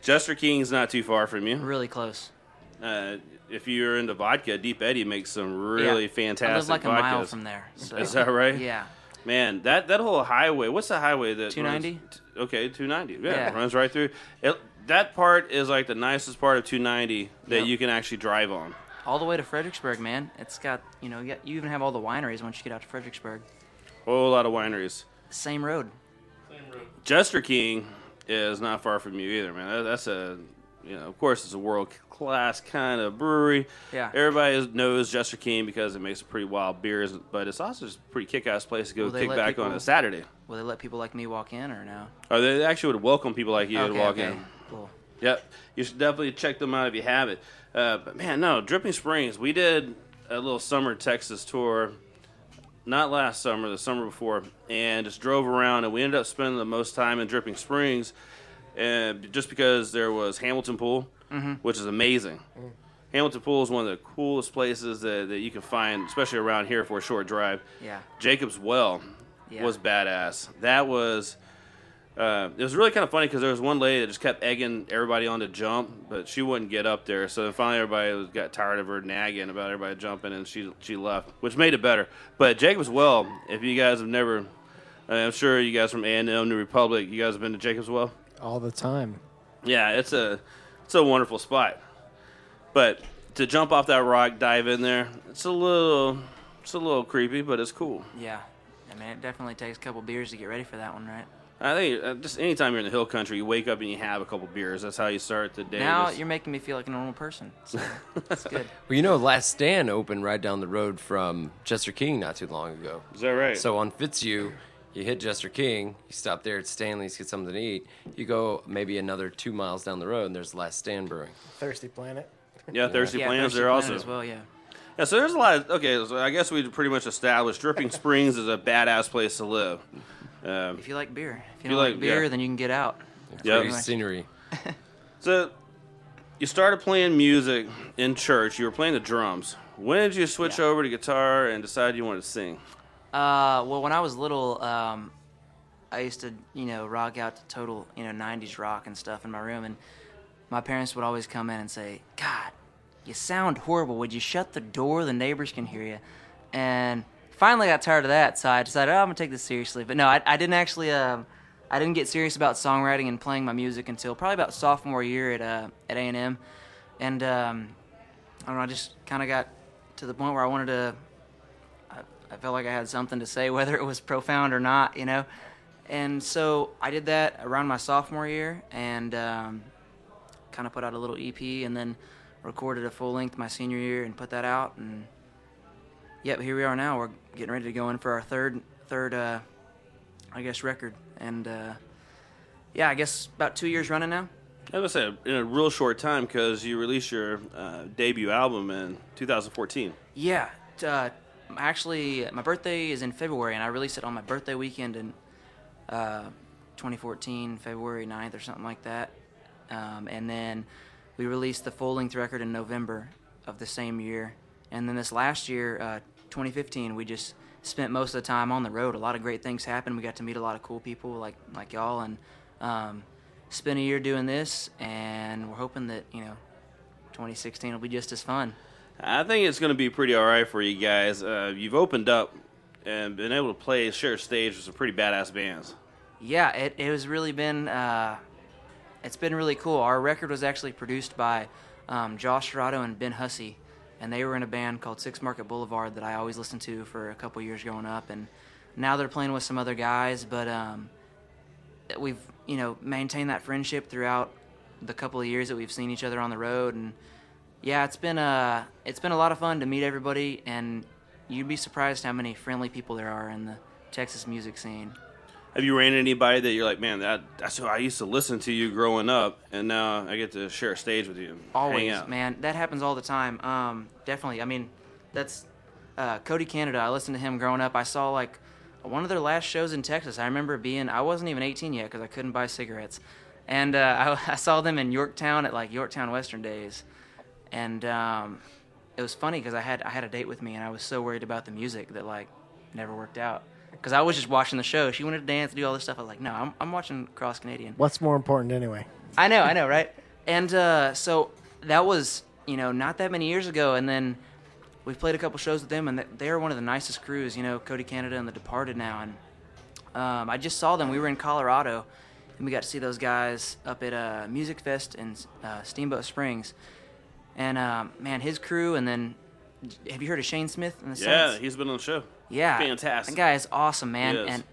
Jester King's not too far from you. Really close. Uh, if you're into vodka, Deep Eddy makes some really yeah. fantastic vodka. I live like vodkas. a mile from there. So. Is that right? Yeah. Man, that, that whole highway, what's the highway that two ninety? Runs, okay, two ninety. Yeah, yeah. It runs right through. It, that part is like the nicest part of two ninety that yep. you can actually drive on. All the way to Fredericksburg, man. It's got, you know, you, got, you even have all the wineries once you get out to Fredericksburg. A whole lot of wineries. Same road. Jester King is not far from you either, man. That's a you know, of course, it's a world-class kind of brewery. Yeah. Everybody knows Jester King because it makes some pretty wild beers, but it's also just a pretty kick-ass place to go kick back on a Saturday. Will they let people like me walk in or no? Oh, they actually would welcome people like you okay, to walk okay. in. Cool. Yep. You should definitely check them out if you have it. Uh, but, man, no, Dripping Springs. We did a little summer Texas tour, not last summer, the summer before, and just drove around, and we ended up spending the most time in Dripping Springs. And just because there was Hamilton Pool, mm-hmm. which is amazing. Mm. Hamilton Pool is one of the coolest places that, that you can find, especially around here for a short drive. Yeah. Jacob's Well yeah. was badass. That was, uh, it was really kind of funny because there was one lady that just kept egging everybody on to jump, but she wouldn't get up there. So finally everybody got tired of her nagging about everybody jumping, and she she left, which made it better. But Jacob's Well, if you guys have never, I'm sure you guys from A and M, New Republic, you guys have been to Jacob's Well? All the time. Yeah, it's a it's a wonderful spot. But to jump off that rock, dive in there, it's a little it's a little creepy, but it's cool. Yeah. I mean, it definitely takes a couple beers to get ready for that one, right? I think just anytime you're in the hill country, you wake up and you have a couple beers. That's how you start the day. Now just... you're making me feel like a normal person. So that's good. Well, you know, Last Stand opened right down the road from Jester King not too long ago. Is that right? So on Fitzhugh... You hit Jester King, you stop there at Stanley's, get something to eat. You go maybe another two miles down the road, and there's Last Stand Brewing. Thirsty Planet. Yeah, Thirsty yeah, Planet's there Planet also. As well, yeah. Yeah, so there's a lot of, okay, so I guess we pretty much established Dripping Springs is a badass place to live. Um, if you like beer. If you, if don't you like, like beer, yeah. then you can get out. Yeah, scenery. So you started playing music in church. You were playing the drums. When did you switch yeah. over to guitar and decide you wanted to sing? Uh, well, when I was little, um, I used to, you know, rock out to total, you know, nineties rock and stuff in my room, and my parents would always come in and say, "God, you sound horrible. Would you shut the door? The neighbors can hear you." And finally got tired of that, so I decided, oh, I'm going to take this seriously. But no, I, I didn't actually, um, I didn't get serious about songwriting and playing my music until probably about sophomore year at, uh, at A and M. And, um, I don't know, I just kind of got to the point where I wanted to... I felt like I had something to say, whether it was profound or not, you know. And so I did that around my sophomore year and um, kind of put out a little E P and then recorded a full length my senior year and put that out. And, yep, here we are now. We're getting ready to go in for our third, third, uh, I guess, record. And, uh, yeah, I guess about two years running now. I was going to say, in a real short time because you released your uh, debut album in two thousand fourteen. Yeah, uh Actually, my birthday is in February, and I released it on my birthday weekend in uh, twenty fourteen, February ninth or something like that. Um, and then we released the full-length record in November of the same year. And then this last year, uh, twenty fifteen, we just spent most of the time on the road. A lot of great things happened. We got to meet a lot of cool people like, like y'all, and um, spent a year doing this, and we're hoping that, you know, twenty sixteen will be just as fun. I think it's going to be pretty all right for you guys. Uh, you've opened up and been able to play, share stage with some pretty badass bands. Yeah, it, it has really been, uh, it's been really cool. Our record was actually produced by um, Josh Cerrado and Ben Hussey, and they were in a band called Six Market Boulevard that I always listened to for a couple years growing up, and now they're playing with some other guys, but um, we've, you know, maintained that friendship throughout the couple of years that we've seen each other on the road, and yeah, it's been a it's been a lot of fun to meet everybody, and you'd be surprised how many friendly people there are in the Texas music scene. Have you ran into anybody that you're like, man, that that's who I used to listen to you growing up, and now I get to share a stage with you? Always, man. That happens all the time. Um, definitely. I mean, that's uh, Cody Canada. I listened to him growing up. I saw like one of their last shows in Texas. I remember being I wasn't even eighteen yet because I couldn't buy cigarettes, and uh, I, I saw them in Yorktown at like Yorktown Western Days. And um, it was funny because I had I had a date with me, and I was so worried about the music that, like, never worked out. Because I was just watching the show. She wanted to dance, do all this stuff. I was like, no, I'm I'm watching Cross Canadian. What's more important anyway? I know, I know, right? And uh, so that was, you know, not that many years ago. And then we played a couple shows with them, and they're one of the nicest crews, you know, Cody Canada and The Departed now. And um, I just saw them. We were in Colorado, and we got to see those guys up at uh, Music Fest in uh, Steamboat Springs. And, um, man, his crew, and then, have you heard of Shane Smith in the Yeah, Saints? He's been on the show. Yeah. Fantastic. That guy is awesome, man. Is. And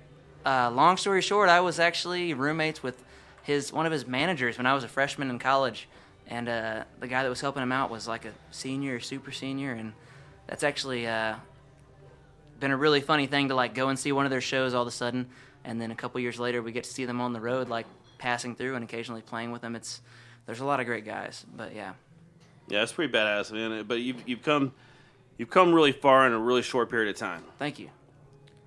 uh, long story short, I was actually roommates with his one of his managers when I was a freshman in college. And uh, the guy that was helping him out was like a senior or super senior, and that's actually uh, been a really funny thing to like go and see one of their shows all of a sudden, and then a couple years later we get to see them on the road, like passing through and occasionally playing with them. It's there's a lot of great guys, but yeah. Yeah, that's pretty badass, man. But you've you've come you've come really far in a really short period of time. Thank you.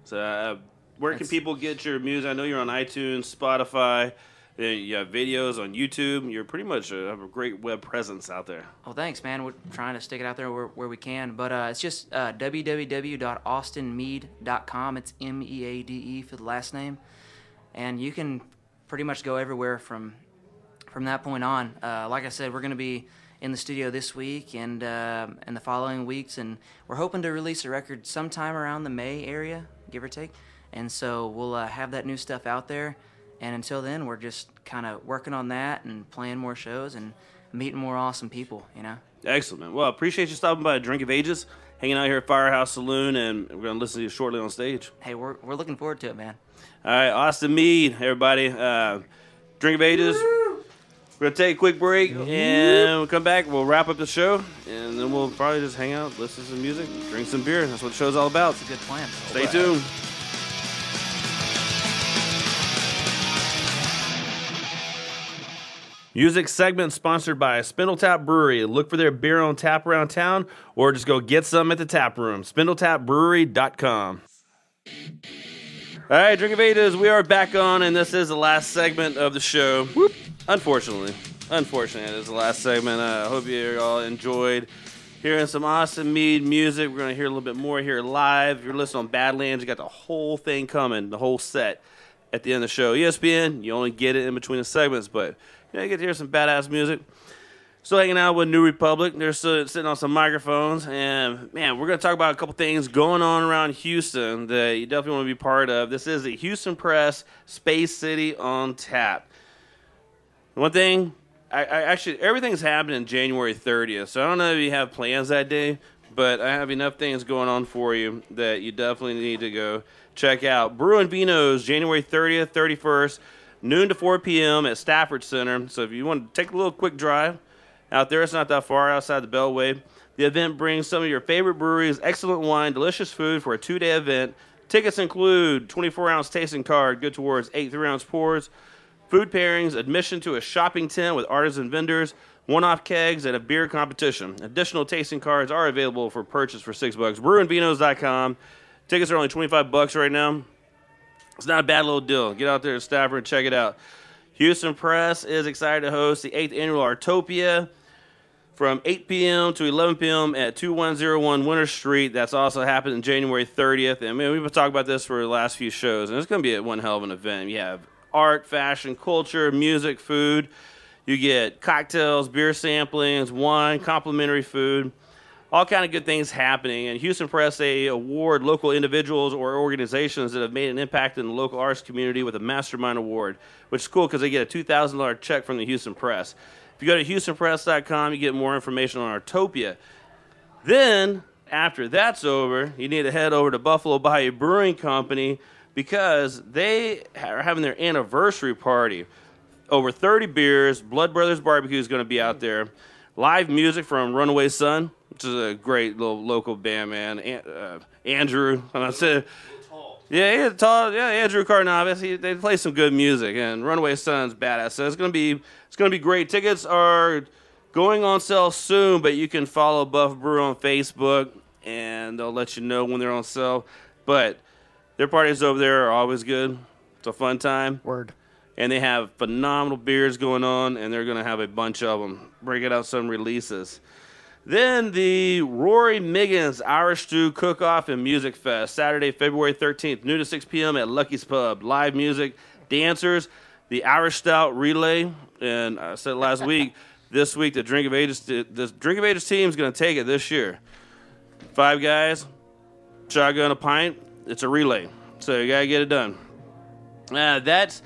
So, uh, where that's, can people get your music? I know you're on iTunes, Spotify. You have videos on YouTube. You're pretty much a, have a great web presence out there. Well, thanks, man. We're trying to stick it out there where, where we can. But uh, it's just uh, w w w dot austin meade dot com. It's M E A D E for the last name. And you can pretty much go everywhere from from that point on. Uh, like I said, we're going to be in the studio this week and, uh, and the following weeks. And we're hoping to release a record sometime around the May area, give or take. And so we'll uh, have that new stuff out there. And until then, we're just kind of working on that and playing more shows and meeting more awesome people, you know? Excellent. Well, I appreciate you stopping by Drink of Ages, hanging out here at Firehouse Saloon, and we're going to listen to you shortly on stage. Hey, we're we're looking forward to it, man. All right, Austin Meade, everybody. Uh, Drink of Ages. Woo! We're going to take a quick break, and we'll come back. We'll wrap up the show, and then we'll probably just hang out, listen to some music, drink some beer. That's what the show's all about. It's a good plan. Stay right. tuned. Music segment sponsored by Spindle Tap Brewery. Look for their beer on tap around town, or just go get some at the tap room. spindle tap brewery dot com. All right, Drink of Ages, we are back on, and this is the last segment of the show. Whoop. Unfortunately, unfortunately, it is the last segment. I uh, hope you all enjoyed hearing some Austin Meade music. We're going to hear a little bit more here live. If you're listening on Badlands, you got the whole thing coming, the whole set at the end of the show. E S P N, you only get it in between the segments, but yeah, you get to hear some badass music. Still hanging out with New Republic. They're still sitting on some microphones. And, man, we're going to talk about a couple things going on around Houston that you definitely want to be part of. This is the Houston Press Space City on Tap. One thing, I, I actually, everything's happening January thirtieth. So I don't know if you have plans that day, but I have enough things going on for you that you definitely need to go check out. Brew and Vino's January thirtieth, thirty-first. Noon to four p.m. at Stafford Center. So if you want to take a little quick drive out there, it's not that far outside the Beltway. The event brings some of your favorite breweries, excellent wine, delicious food for a two-day event. Tickets include twenty-four ounce tasting card, good towards eight three-ounce pours, food pairings, admission to a shopping tent with artisan vendors, one-off kegs, and a beer competition. Additional tasting cards are available for purchase for six bucks. brew and vinos dot com. Tickets are only twenty-five bucks right now. It's not a bad little deal. Get out there to Stafford and check it out. Houston Press is excited to host the eighth Annual Artopia from eight p.m. to eleven p.m. at two one zero one Winter Street. That's also happening January thirtieth. And, man, we've been talking about this for the last few shows, and it's going to be one hell of an event. You have art, fashion, culture, music, food. You get cocktails, beer samplings, wine, complimentary food. All kind of good things happening. And Houston Press, they award local individuals or organizations that have made an impact in the local arts community with a Mastermind Award, which is cool because they get a two thousand dollars check from the Houston Press. If you go to houston press dot com, you get more information on Artopia. Then, after that's over, you need to head over to Buffalo Bayou Brewing Company because they are having their anniversary party. Over thirty beers. Blood Brothers Barbecue is going to be out there. Live music from Runaway Sun, which is a great little local band, man. An- uh, Andrew, I said, yeah, he's tall. Yeah, Andrew Carnavis. He, they play some good music, and Runaway Sun's badass. So it's gonna be it's gonna be great. Tickets are going on sale soon, but you can follow Buff Brew on Facebook, and they'll let you know when they're on sale. But their parties over there are always good. It's a fun time. Word. And they have phenomenal beers going on, and they're going to have a bunch of them. Breaking out some releases. Then the Rory Miggins Irish Stew Cook-Off and Music Fest, Saturday, February thirteenth, noon to six p.m. at Lucky's Pub. Live music, dancers, the Irish Stout Relay. And I said last week, this week, the Drink of Ages, the Drink of Ages team is going to take it this year. Five guys, shotgun a pint. It's a relay. So you got to get it done. Uh, that's...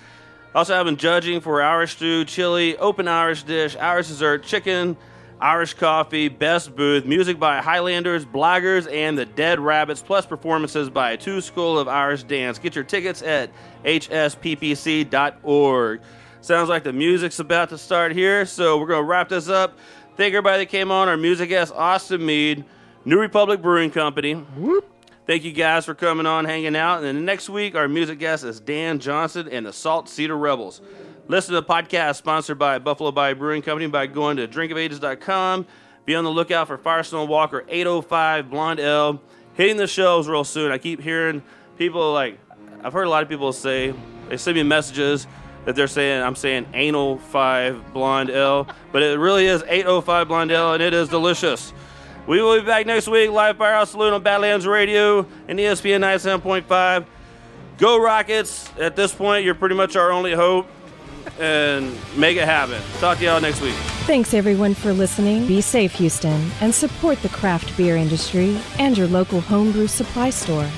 Also, I've been judging for Irish stew, chili, open Irish dish, Irish dessert, chicken, Irish coffee, best booth, music by Highlanders, Bloggers, and the Dead Rabbits, plus performances by Two School of Irish Dance. Get your tickets at h s p p c dot org. Sounds like the music's about to start here, so we're going to wrap this up. Thank everybody that came on. Our music guest, Austin Meade, New Republic Brewing Company. Whoop. Thank you guys for coming on, hanging out. And then next week, our music guest is Dan Johnson and the Salt Cedar Rebels. Listen to the podcast sponsored by Buffalo Bayou Brewing Company by going to drink of ages dot com. Be on the lookout for Firestone Walker eight oh five Blonde Ale. Hitting the shelves real soon. I keep hearing people like, I've heard a lot of people say, they send me messages that they're saying, I'm saying eight oh five Blonde Ale, but it really is eight oh five Blonde Ale, and it is delicious. We will be back next week, live Firehouse Saloon on Badlands Radio and E S P N ninety-seven point five. Go Rockets. At this point, you're pretty much our only hope. And make it happen. Talk to y'all next week. Thanks, everyone, for listening. Be safe, Houston, and support the craft beer industry and your local homebrew supply store.